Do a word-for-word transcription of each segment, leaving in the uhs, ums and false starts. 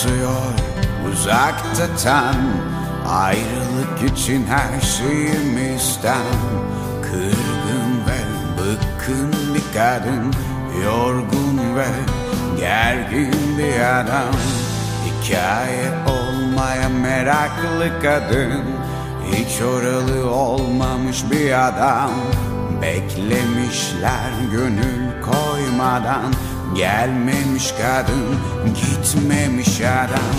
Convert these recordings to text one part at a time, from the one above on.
acıyor uzaktan. Ayrılık için her şeyimizden kırgın ve bıkkın bir kadın, yorgun ve gergin bir adam, hikaye olmaya meraklı kadın, hiç oralı olmamış bir adam. Beklemişler gönül koymadan, gelmemiş kadın, gitmemiş adam.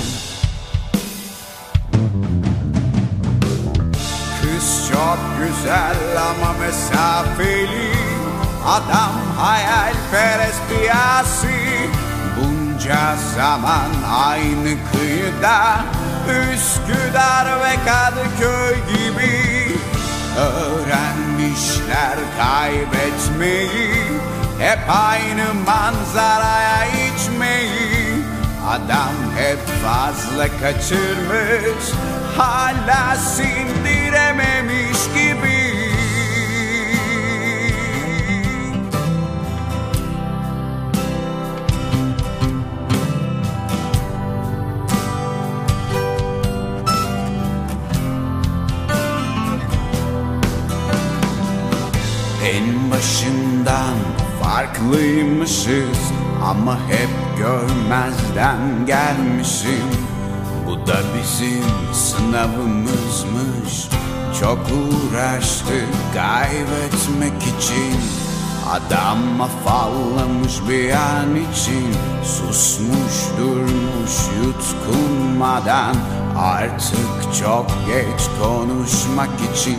Kız çok güzel ama mesafeli, adam hayalperest bir asi. Bunca zaman aynı kıyıda, Üsküdar ve Kadıköy gibi öğrenmişler kaybetmeyi, hep aynı manzaraya içmeyi. Adam hep fazla kaçırmış, hala sindirememiş gibi. En başından farklıymışız ama hep görmezden gelmişim. Bu da bizim sınavımızmış, çok uğraştık kaybetmek için. Adam afallamış bir an için, susmuş durmuş yutkunmadan. Artık çok geç konuşmak için,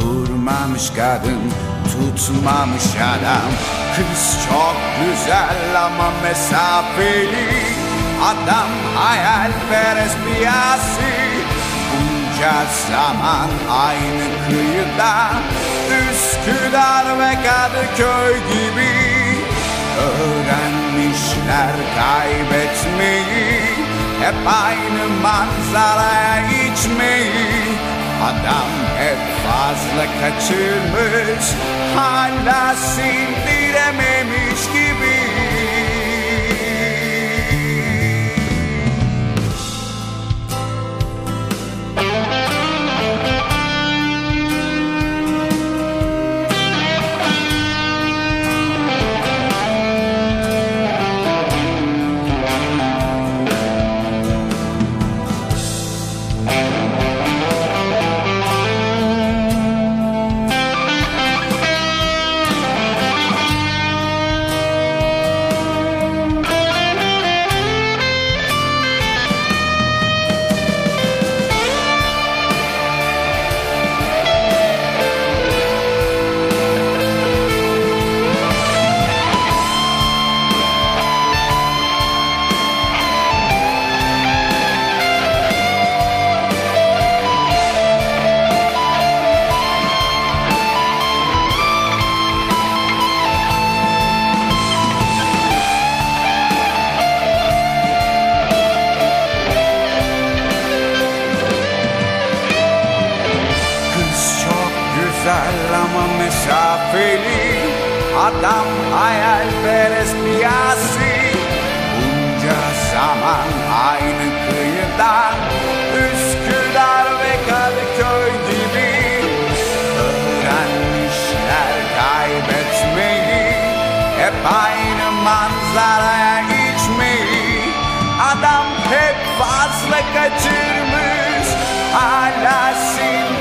durmamış kadın, tutmamış adam. Kız çok güzel ama mesafeli, adam hayalperest bir asi. Bunca zaman aynı kıyıda, Üsküdar ve Kadıköy gibi öğrenmişler kaybetmeyi, hep aynı manzaraya içmeyi. Adam hep fazla kaçırmış, hala sindirememiş gibi. Ama mesafeli, adam hayalperest bir asi. Bunca zaman aynı kıyıda, Üsküdar ve Kadıköy gibi öğrenmişler kaybetmeyi, hep aynı manzaraya içmeyi. Adam hep fazla kaçırmış, hala sinir